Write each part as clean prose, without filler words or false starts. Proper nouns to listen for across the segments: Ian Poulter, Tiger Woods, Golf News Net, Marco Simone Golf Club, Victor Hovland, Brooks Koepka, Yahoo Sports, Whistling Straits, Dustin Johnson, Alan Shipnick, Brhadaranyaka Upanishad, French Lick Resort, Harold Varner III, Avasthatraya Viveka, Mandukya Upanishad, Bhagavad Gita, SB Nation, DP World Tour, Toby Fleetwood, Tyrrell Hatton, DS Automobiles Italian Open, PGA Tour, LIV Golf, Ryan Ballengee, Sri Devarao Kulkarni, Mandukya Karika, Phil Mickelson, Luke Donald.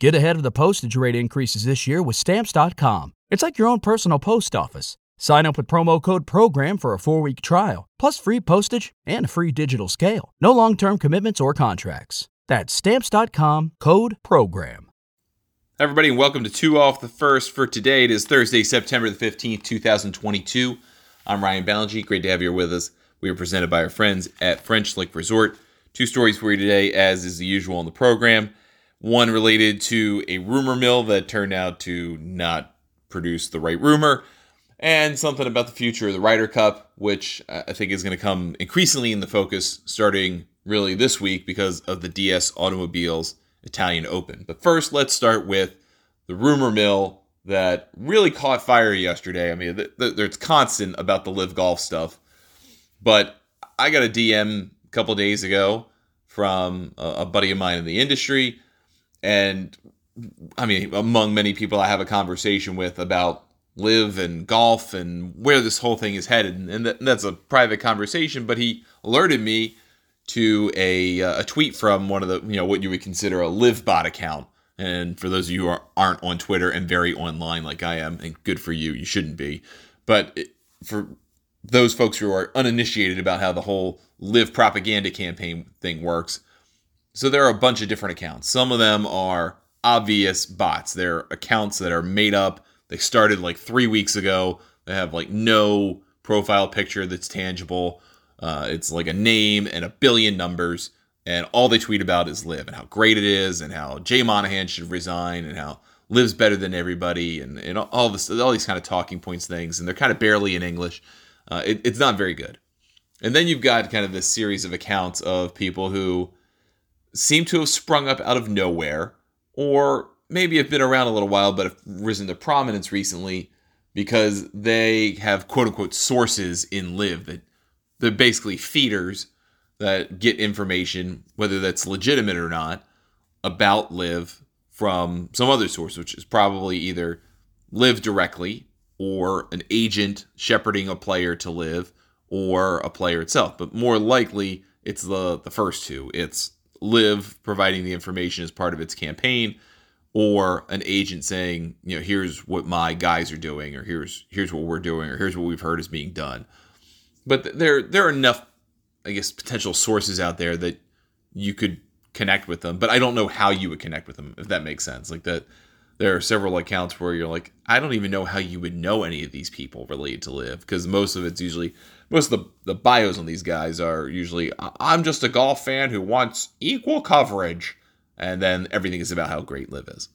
Get ahead of the postage rate increases this year with Stamps.com. It's like your own personal post office. Sign up with promo code PROGRAM for a 4-week trial, plus free postage and a free digital scale. No long-term commitments or contracts. That's Stamps.com, code PROGRAM. Hi everybody, and welcome to Two Off the First for today. It is Thursday, September the 15th, 2022. I'm Ryan Ballengee. Great to have you here with us. We are presented by our friends at French Lick Resort. Two stories for you today, as is the usual on the program. One related to a rumor mill that turned out to not produce the right rumor, and something about the future of the Ryder Cup, which I think is going to come increasingly in the focus starting really this week because of the DS Automobiles Italian Open. But first, let's start with the rumor mill that really caught fire yesterday. I mean, it's constant about the LIV Golf stuff, but I got a DM a couple days ago from a buddy of mine in the industry. And I mean, among many people I have a conversation with about LIV and golf and where this whole thing is headed. And that's a private conversation, but he alerted me to a tweet from one of the, you know, what you would consider a LIV bot account. And for those of you who aren't on Twitter and very online like I am, and good for you, you shouldn't be. But for those folks who are uninitiated about how the whole LIV propaganda campaign thing works, so there are a bunch of different accounts. Some of them are obvious bots. They're accounts that are made up. They started like 3 weeks ago. They have like no profile picture that's tangible. It's like a name and 1 billion numbers. And all they tweet about is LIV and how great it is and how Jay Monahan should resign and how LIV's better than everybody and all these kind of talking points things. And they're kind of barely in English. It's not very good. And then you've got kind of this series of accounts of people who seem to have sprung up out of nowhere, or maybe have been around a little while but have risen to prominence recently because they have quote-unquote sources in LIV that they're basically feeders that get information, whether that's legitimate or not, about LIV from some other source, which is probably either LIV directly or an agent shepherding a player to LIV or a player itself. But more likely, it's the first two. It's LIV providing the information as part of its campaign, or an agent saying, you know, here's what my guys are doing, or here's what we're doing, or here's what we've heard is being done. But there are enough, I guess, potential sources out there that you could connect with them. But I don't know how you would connect with them, if that makes sense. Like that, there are several accounts where you're like, I don't even know how you would know any of these people related to LIV, because most of the bios on these guys are usually, I'm just a golf fan who wants equal coverage. And then everything is about how great LIV is.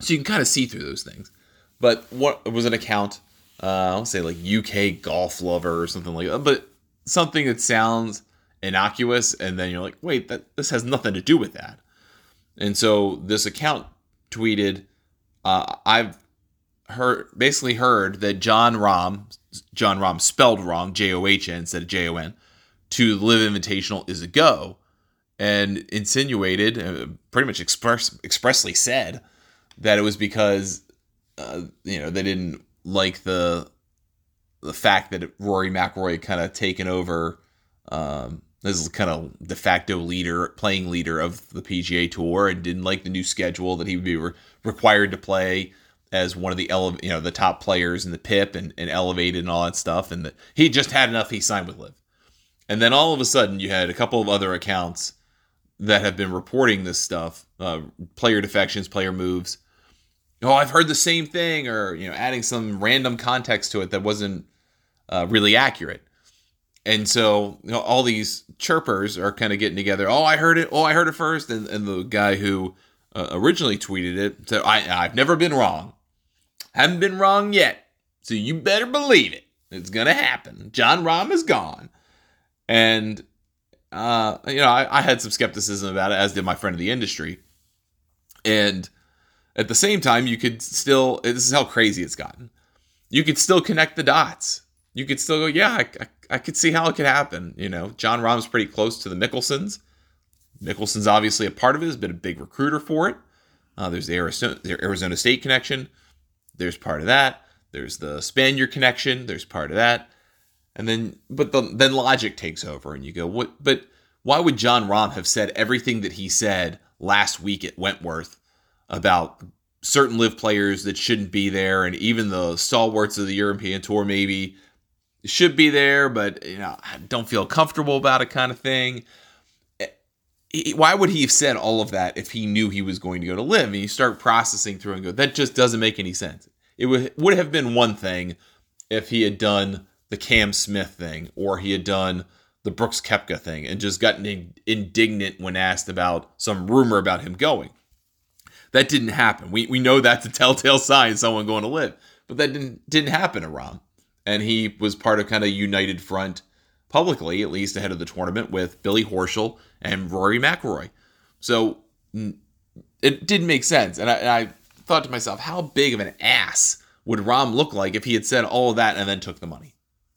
So you can kind of see through those things. But what was an account, I'll say like UK Golf Lover or something like that, but something that sounds innocuous. And then you're like, wait, this has nothing to do with that. And so this account tweeted, I've heard that John Rahm spelled wrong, J-O-H-N instead of J-O-N, to LIV Invitational is a go, and insinuated, pretty much expressly said, that it was because, they didn't like the fact that Rory McIlroy kind of taken over, this is kind of de facto playing leader of the PGA Tour, and didn't like the new schedule that he would be required to play as one of the the top players in the PIP and elevated and all that stuff, and that he just had enough, he signed with LIV. And then all of a sudden, you had a couple of other accounts that have been reporting this stuff, player defections, player moves. Oh, I've heard the same thing, or adding some random context to it that wasn't really accurate. And so, all these chirpers are kind of getting together. Oh, I heard it. Oh, I heard it first. And the guy who originally tweeted it said, I've never been wrong. Haven't been wrong yet. So you better believe it. It's going to happen. John Rahm is gone. And, I had some skepticism about it, as did my friend in the industry. And at the same time, this is how crazy it's gotten. You could still connect the dots. You could still go, yeah, I could see how it could happen. John Rahm's pretty close to the Mickelsons. Mickelson's obviously a part of it. Has been a big recruiter for it. There's the Arizona State connection. There's part of that. There's the Spaniard connection. There's part of that. And then, but then logic takes over, and you go, what? But why would John Rahm have said everything that he said last week at Wentworth about certain LIV players that shouldn't be there, and even the stalwarts of the European Tour maybe should be there, but you know, I don't feel comfortable about it kind of thing. Why would he have said all of that if he knew he was going to go to LIV? And you start processing through and go, that just doesn't make any sense. It would have been one thing if he had done the Cam Smith thing or he had done the Brooks Koepka thing and just gotten indignant when asked about some rumor about him going. That didn't happen. We know that's a telltale sign someone going to LIV, but that didn't happen to Rahm. And he was part of kind of united front publicly, at least ahead of the tournament, with Billy Horschel and Rory McIlroy. So it did make sense. And I thought to myself, how big of an ass would Rahm look like if he had said all of that and then took the money?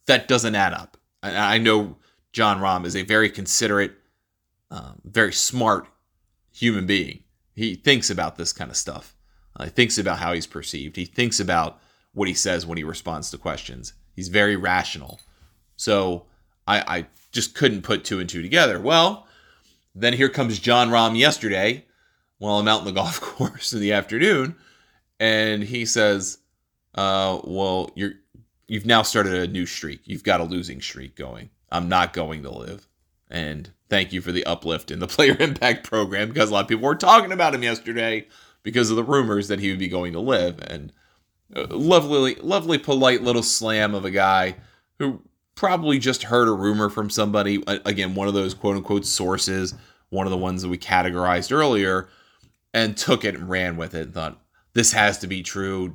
That doesn't add up. I know John Rahm is a very considerate, very smart human being. He thinks about this kind of stuff. He thinks about how he's perceived. He thinks about what he says when he responds to questions. He's very rational. So I just couldn't put two and two together. Well, then here comes John Rahm yesterday while I'm out in the golf course in the afternoon. And he says, well, you've now started a new streak. You've got a losing streak going. I'm not going to LIV. And thank you for the uplift in the player impact program, because a lot of people were talking about him yesterday because of the rumors that he would be going to LIV. And lovely, polite little slam of a guy who probably just heard a rumor from somebody. Again, one of those quote unquote sources, one of the ones that we categorized earlier, and took it and ran with it and thought, this has to be true.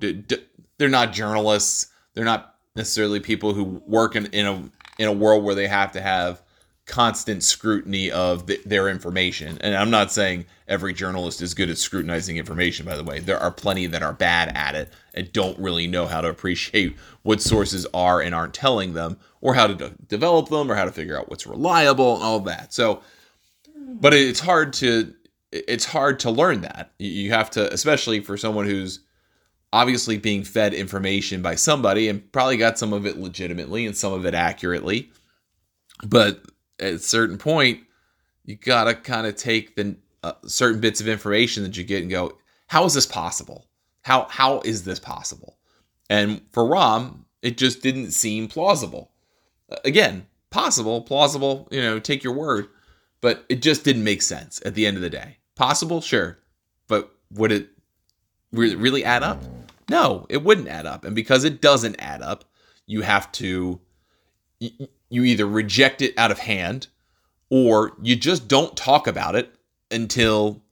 They're not journalists. They're not necessarily people who work in a world where they have to have constant scrutiny of their information. And I'm not saying every journalist is good at scrutinizing information, by the way. There are plenty that are bad at it and don't really know how to appreciate what sources are and aren't telling them, or how to develop them, or how to figure out what's reliable and all that. So, but it's hard to learn that. You have to, especially for someone who's obviously being fed information by somebody and probably got some of it legitimately and some of it accurately. But at a certain point, you got to kind of take the certain bits of information that you get and go, how is this possible? How is this possible? And for Rahm, it just didn't seem plausible. Again, possible, plausible, take your word, but it just didn't make sense at the end of the day. Possible, sure, but would it really add up? No, it wouldn't add up. And because it doesn't add up, you have to... You either reject it out of hand, or you just don't talk about it until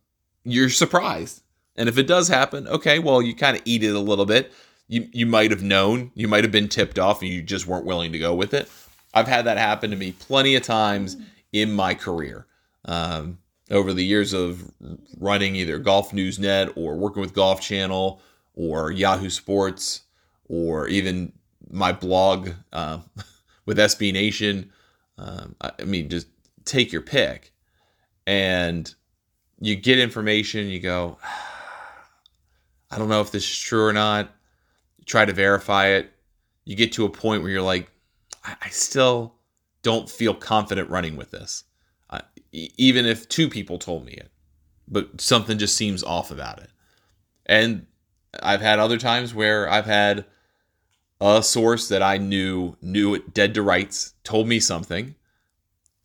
you're surprised. And if it does happen, okay, well, you kind of eat it a little bit. You might have known, you might have been tipped off, and you just weren't willing to go with it. I've had that happen to me plenty of times in my career. Over the years of running either Golf News Net or working with Golf Channel or Yahoo Sports or even my blog, with SB Nation, just take your pick. And you get information, you go, I don't know if this is true or not. You try to verify it. You get to a point where you're like, I still don't feel confident running with this. Even if two people told me it, but something just seems off about it. And I've had other times where I've had a source that I knew it dead to rights, told me something,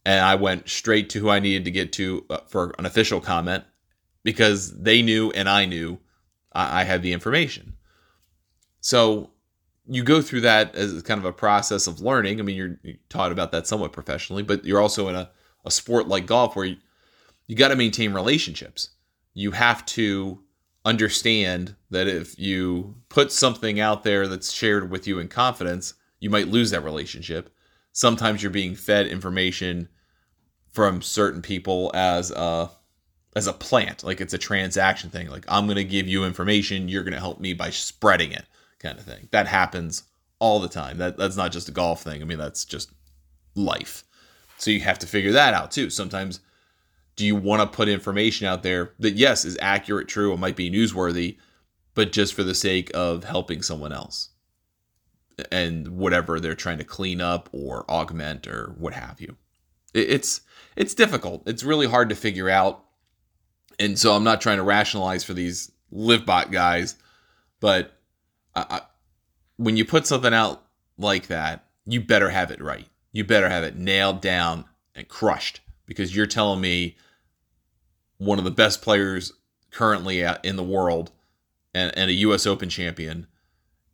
and I went straight to who I needed to get to for an official comment because they knew and I knew I had the information. So you go through that as kind of a process of learning. I mean, you're taught about that somewhat professionally, but you're also in a sport like golf where you got to maintain relationships. You have to understand that if you put something out there that's shared with you in confidence, you might lose that relationship. Sometimes you're being fed information from certain people as a plant, like it's a transaction thing. Like, I'm going to give you information, you're going to help me by spreading it, kind of thing. That happens all the time. That's not just a golf thing. I mean, that's just life. So you have to figure that out too. Sometimes, do you want to put information out there that, yes, is accurate, true, and might be newsworthy, but just for the sake of helping someone else and whatever they're trying to clean up or augment or what have you? It's difficult. It's really hard to figure out. And so I'm not trying to rationalize for these LiveBot guys. But when you put something out like that, you better have it right. You better have it nailed down and crushed, because you're telling me one of the best players currently in the world and a U.S. Open champion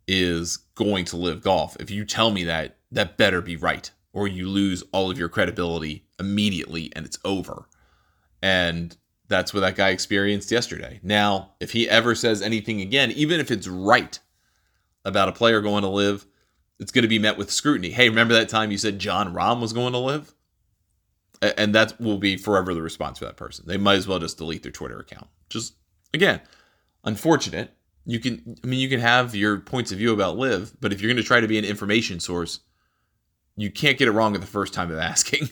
is going to LIV Golf. If you tell me that, that better be right, or you lose all of your credibility immediately and it's over. And that's what that guy experienced yesterday. Now, if he ever says anything again, even if it's right about a player going to LIV, it's going to be met with scrutiny. Hey, remember that time you said John Rahm was going to LIV? And that will be forever the response for that person. They might as well just delete their Twitter account. Just, again, unfortunate. You can have your points of view about LIV, but if you're going to try to be an information source, you can't get it wrong at the first time of asking.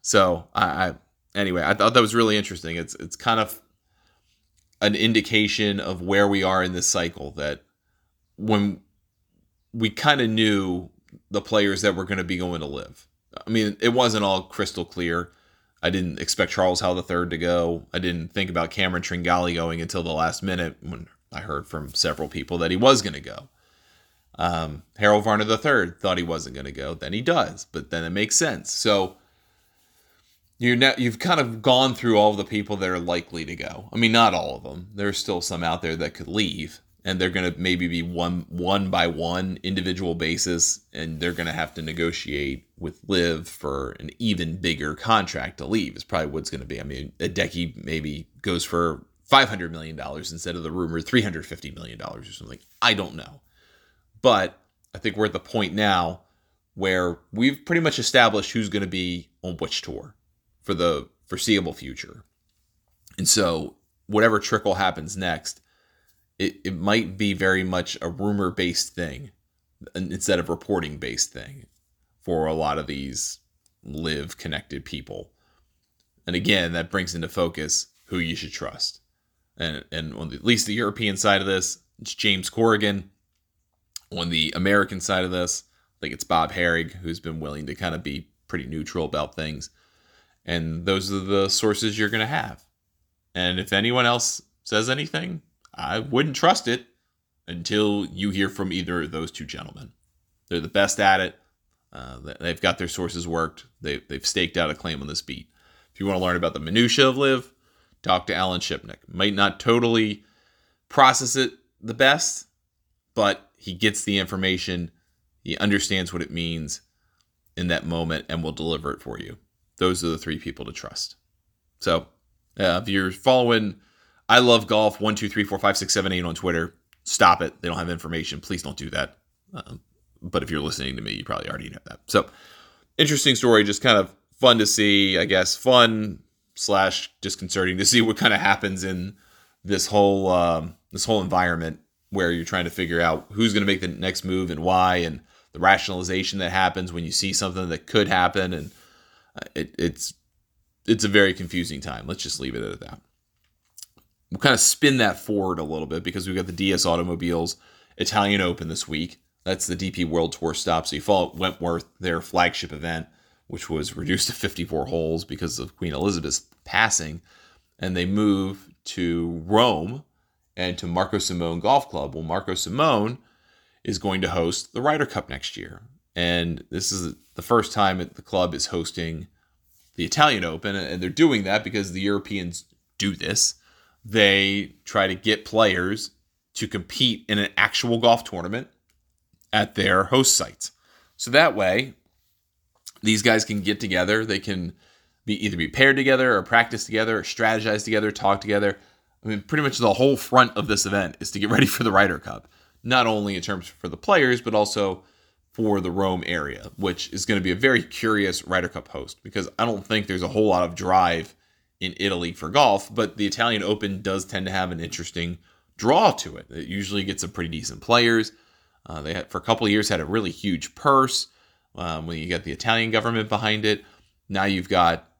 So, I thought that was really interesting. It's kind of an indication of where we are in this cycle, that when we kind of knew the players that were going to be going to LIV. I mean, it wasn't all crystal clear. I didn't expect Charles Howell III to go. I didn't think about Cameron Tringali going until the last minute, when I heard from several people that he was going to go. Harold Varner III thought he wasn't going to go. Then he does, but then it makes sense. So you've kind of gone through all the people that are likely to go. I mean, not all of them. There's still some out there that could leave, and they're going to maybe be one by one individual basis, and they're going to have to negotiate with LIV for an even bigger contract to leave, is probably what's going to be. I mean, Hideki maybe goes for $500 million instead of the rumored $350 million or something. I don't know. But I think we're at the point now where we've pretty much established who's going to be on which tour for the foreseeable future. And so whatever trickle happens next, it might be very much a rumor-based thing instead of reporting-based thing for a lot of these LIV-connected people. And again, that brings into focus who you should trust. And on at least the European side of this, it's James Corrigan. On the American side of this, I think it's Bob Harrig, who's been willing to kind of be pretty neutral about things. And those are the sources you're going to have. And if anyone else says anything, I wouldn't trust it until you hear from either of those two gentlemen. They're the best at it. They've got their sources worked. They've staked out a claim on this beat. If you want to learn about the minutiae of LIV, talk to Alan Shipnick. Might not totally process it the best, but he gets the information. He understands what it means in that moment and will deliver it for you. Those are the three people to trust. So if you're following I Love Golf 1, 2, 3, 4, 5, 6, 7, 8 on Twitter, stop it. They don't have information. Please don't do that. But if you're listening to me, you probably already know that. So interesting story, just kind of fun to see, I guess. Fun / disconcerting to see what kind of happens in this whole environment where you're trying to figure out who's going to make the next move and why, and the rationalization that happens when you see something that could happen. And it's a very confusing time. Let's just leave it at that. We'll kind of spin that forward a little bit, because we've got the DS Automobiles Italian Open this week. That's the DP World Tour stop. So you follow Wentworth, their flagship event, which was reduced to 54 holes because of Queen Elizabeth's passing. And they move to Rome and to Marco Simone Golf Club. Well, Marco Simone is going to host the Ryder Cup next year. And this is the first time the club is hosting the Italian Open. And they're doing that because the Europeans do this. They try to get players to compete in an actual golf tournament at their host sites. So that way, these guys can get together. They can either be paired together or practice together or strategize together, talk together. I mean, pretty much the whole front of this event is to get ready for the Ryder Cup, not only in terms for the players, but also for the Rome area, which is going to be a very curious Ryder Cup host, because I don't think there's a whole lot of drive in Italy for golf, but the Italian Open does tend to have an interesting draw to it. It usually gets some pretty decent players. They had, for a couple of years, had a really huge purse when you got the Italian government behind it. Now you've got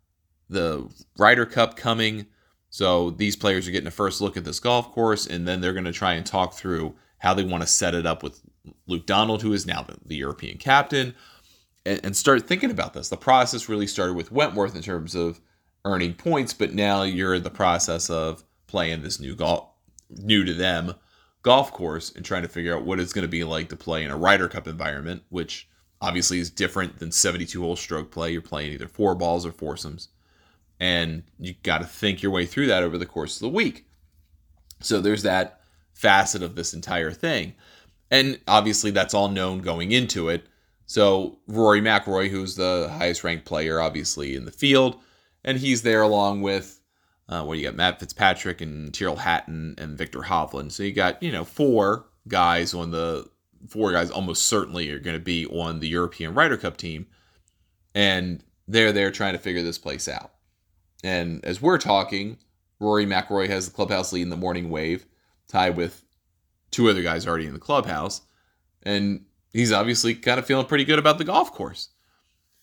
the Ryder Cup coming. So these players are getting a first look at this golf course, and then they're going to try and talk through how they want to set it up with Luke Donald, who is now the European captain, and start thinking about this. The process really started with Wentworth in terms of earning points, but now you're in the process of playing this new golf new to them golf course and trying to figure out what it's going to be like to play in a Ryder Cup environment, which obviously is different than 72-hole stroke play. You're playing either four balls or foursomes, and you got to think your way through that over the course of the week. So there's that facet of this entire thing. And obviously that's all known going into it. So Rory McIlroy, who's the highest ranked player, obviously, in the field, and he's there along with, you got Matt Fitzpatrick and Tyrrell Hatton and Victor Hovland. So you got, four guys almost certainly are going to be on the European Ryder Cup team. And they're there trying to figure this place out. And as we're talking, Rory McIlroy has the clubhouse lead in the morning wave, tied with two other guys already in the clubhouse. And he's obviously kind of feeling pretty good about the golf course.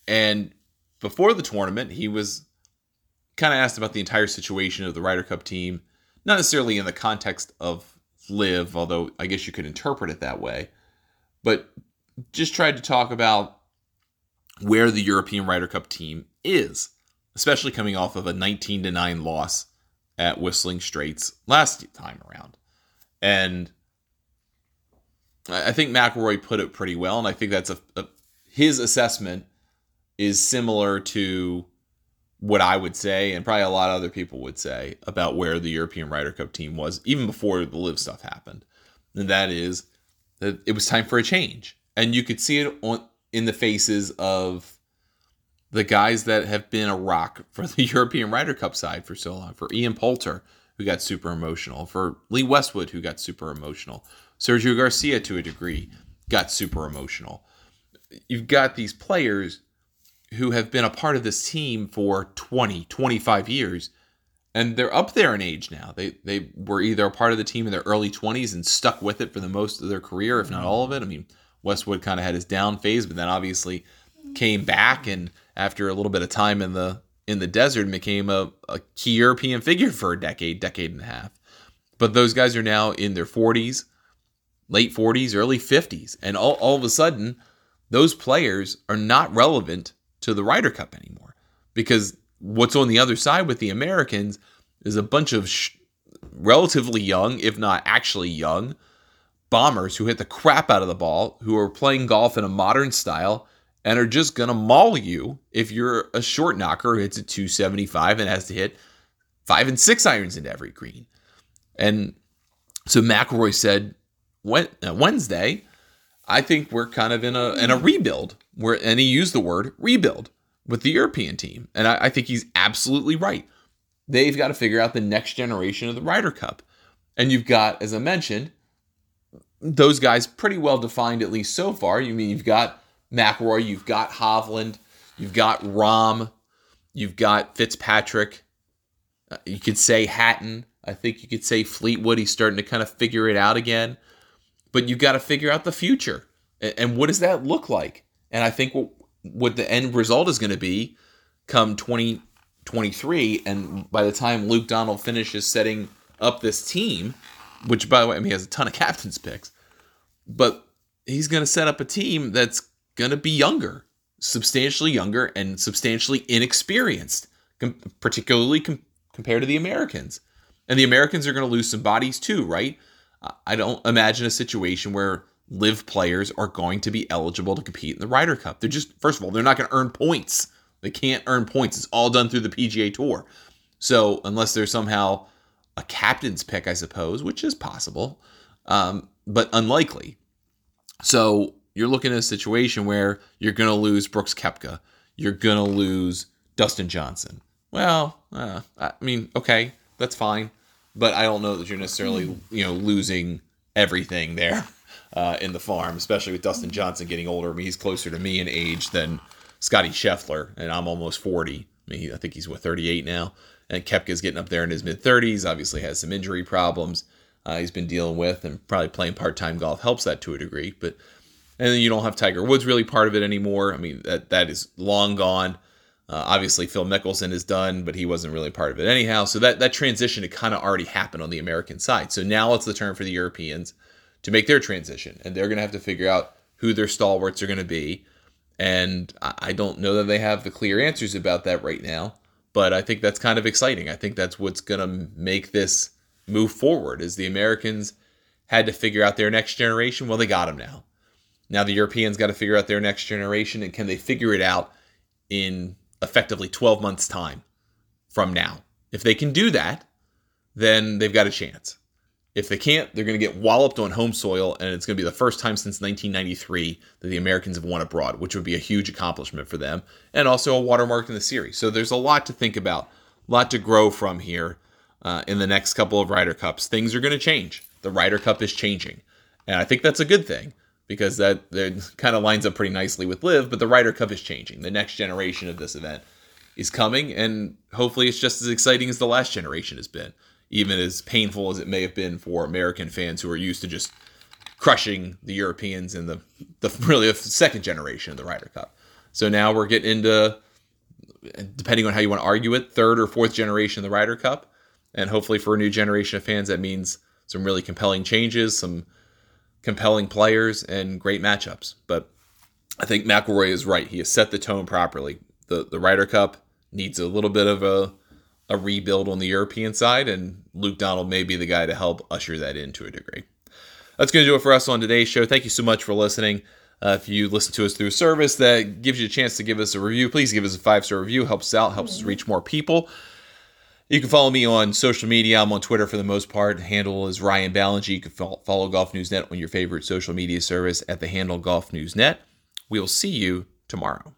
And before the tournament, he was kind of asked about the entire situation of the Ryder Cup team, not necessarily in the context of LIV, although I guess you could interpret it that way, but just tried to talk about where the European Ryder Cup team is, especially coming off of a 19-9 loss at Whistling Straits last time around. And I think McIlroy put it pretty well, and I think that's his assessment is similar to what I would say, and probably a lot of other people would say, about where the European Ryder Cup team was, even before the LIV stuff happened. And that is that it was time for a change. And you could see it in the faces of the guys that have been a rock for the European Ryder Cup side for so long. For Ian Poulter, who got super emotional. For Lee Westwood, who got super emotional. Sergio Garcia, to a degree, got super emotional. You've got these players who have been a part of this team for 20, 25 years, and they're up there in age now. They were either a part of the team in their early 20s and stuck with it for the most of their career, if not all of it. I mean, Westwood kind of had his down phase, but then obviously came back and after a little bit of time in the desert and became a key European figure for a decade and a half. But those guys are now in their 40s, late 40s, early 50s. And all of a sudden, those players are not relevant to the Ryder Cup anymore, because what's on the other side with the Americans is a bunch of relatively young, if not actually young, bombers who hit the crap out of the ball, who are playing golf in a modern style, and are just going to maul you if you're a short knocker who hits a 275 and has to hit 5 and 6 irons into every green. And so McIlroy said Wednesday, I think we're kind of in a rebuild, and he used the word rebuild with the European team. And I think he's absolutely right. They've got to figure out the next generation of the Ryder Cup. And you've got, as I mentioned, those guys pretty well defined, at least so far. You mean you've got McIlroy, you've got Hovland, you've got Rahm, you've got Fitzpatrick. You could say Hatton. I think you could say Fleetwood. He's starting to kind of figure it out again. But you've got to figure out the future. And what does that look like? And I think what the end result is going to be come 2023, and by the time Luke Donald finishes setting up this team, which, by the way, I mean, he has a ton of captain's picks, but he's going to set up a team that's going to be younger, substantially younger and substantially inexperienced, particularly compared to the Americans. And the Americans are going to lose some bodies too, right? I don't imagine a situation where LIV players are going to be eligible to compete in the Ryder Cup. They're just, first of all, they're not going to earn points. They can't earn points. It's all done through the PGA Tour. So unless there's somehow a captain's pick, I suppose, which is possible, but unlikely. So you're looking at a situation where you're going to lose Brooks Koepka. You're going to lose Dustin Johnson. Well, I mean, okay, that's fine. But I don't know that you're necessarily, losing everything there in the farm, especially with Dustin Johnson getting older. I mean, he's closer to me in age than Scotty Scheffler, and I'm almost 40. I mean, I think he's, 38 now? And Koepka's getting up there in his mid-30s, obviously has some injury problems he's been dealing with, and probably playing part-time golf helps that to a degree. But and then you don't have Tiger Woods really part of it anymore. I mean, that is long gone. Obviously, Phil Mickelson is done, but he wasn't really part of it anyhow. So that transition had kind of already happened on the American side. So now it's the turn for the Europeans to make their transition. And they're going to have to figure out who their stalwarts are going to be. And I don't know that they have the clear answers about that right now. But I think that's kind of exciting. I think that's what's going to make this move forward, as the Americans had to figure out their next generation. Well, they got them now. Now the Europeans got to figure out their next generation, and can they figure it out in effectively 12 months' time from now? If they can do that, then they've got a chance. If they can't, they're going to get walloped on home soil, and it's going to be the first time since 1993 that the Americans have won abroad, which would be a huge accomplishment for them, and also a watermark in the series. So there's a lot to think about, a lot to grow from here in the next couple of Ryder Cups. Things are going to change. The Ryder Cup is changing, and I think that's a good thing, because that kind of lines up pretty nicely with LIV, but the Ryder Cup is changing. The next generation of this event is coming, and hopefully it's just as exciting as the last generation has been, even as painful as it may have been for American fans who are used to just crushing the Europeans in the really the second generation of the Ryder Cup. So now we're getting into, depending on how you want to argue it, third or fourth generation of the Ryder Cup. And hopefully for a new generation of fans, that means some really compelling changes, some compelling players, and great matchups. But I think McIlroy is right. He has set the tone properly. The Ryder Cup needs a little bit of a rebuild on the European side, and Luke Donald may be the guy to help usher that in to a degree. That's going to do it for us on today's show. Thank you so much for listening. If you listen to us through a service that gives you a chance to give us a review, please give us a 5-star review. Helps us out, helps us reach more people. You can follow me on social media. I'm on Twitter for the most part. The handle is Ryan Ballengee. You can follow Golf News Net on your favorite social media service at the handle Golf News Net. We'll see you tomorrow.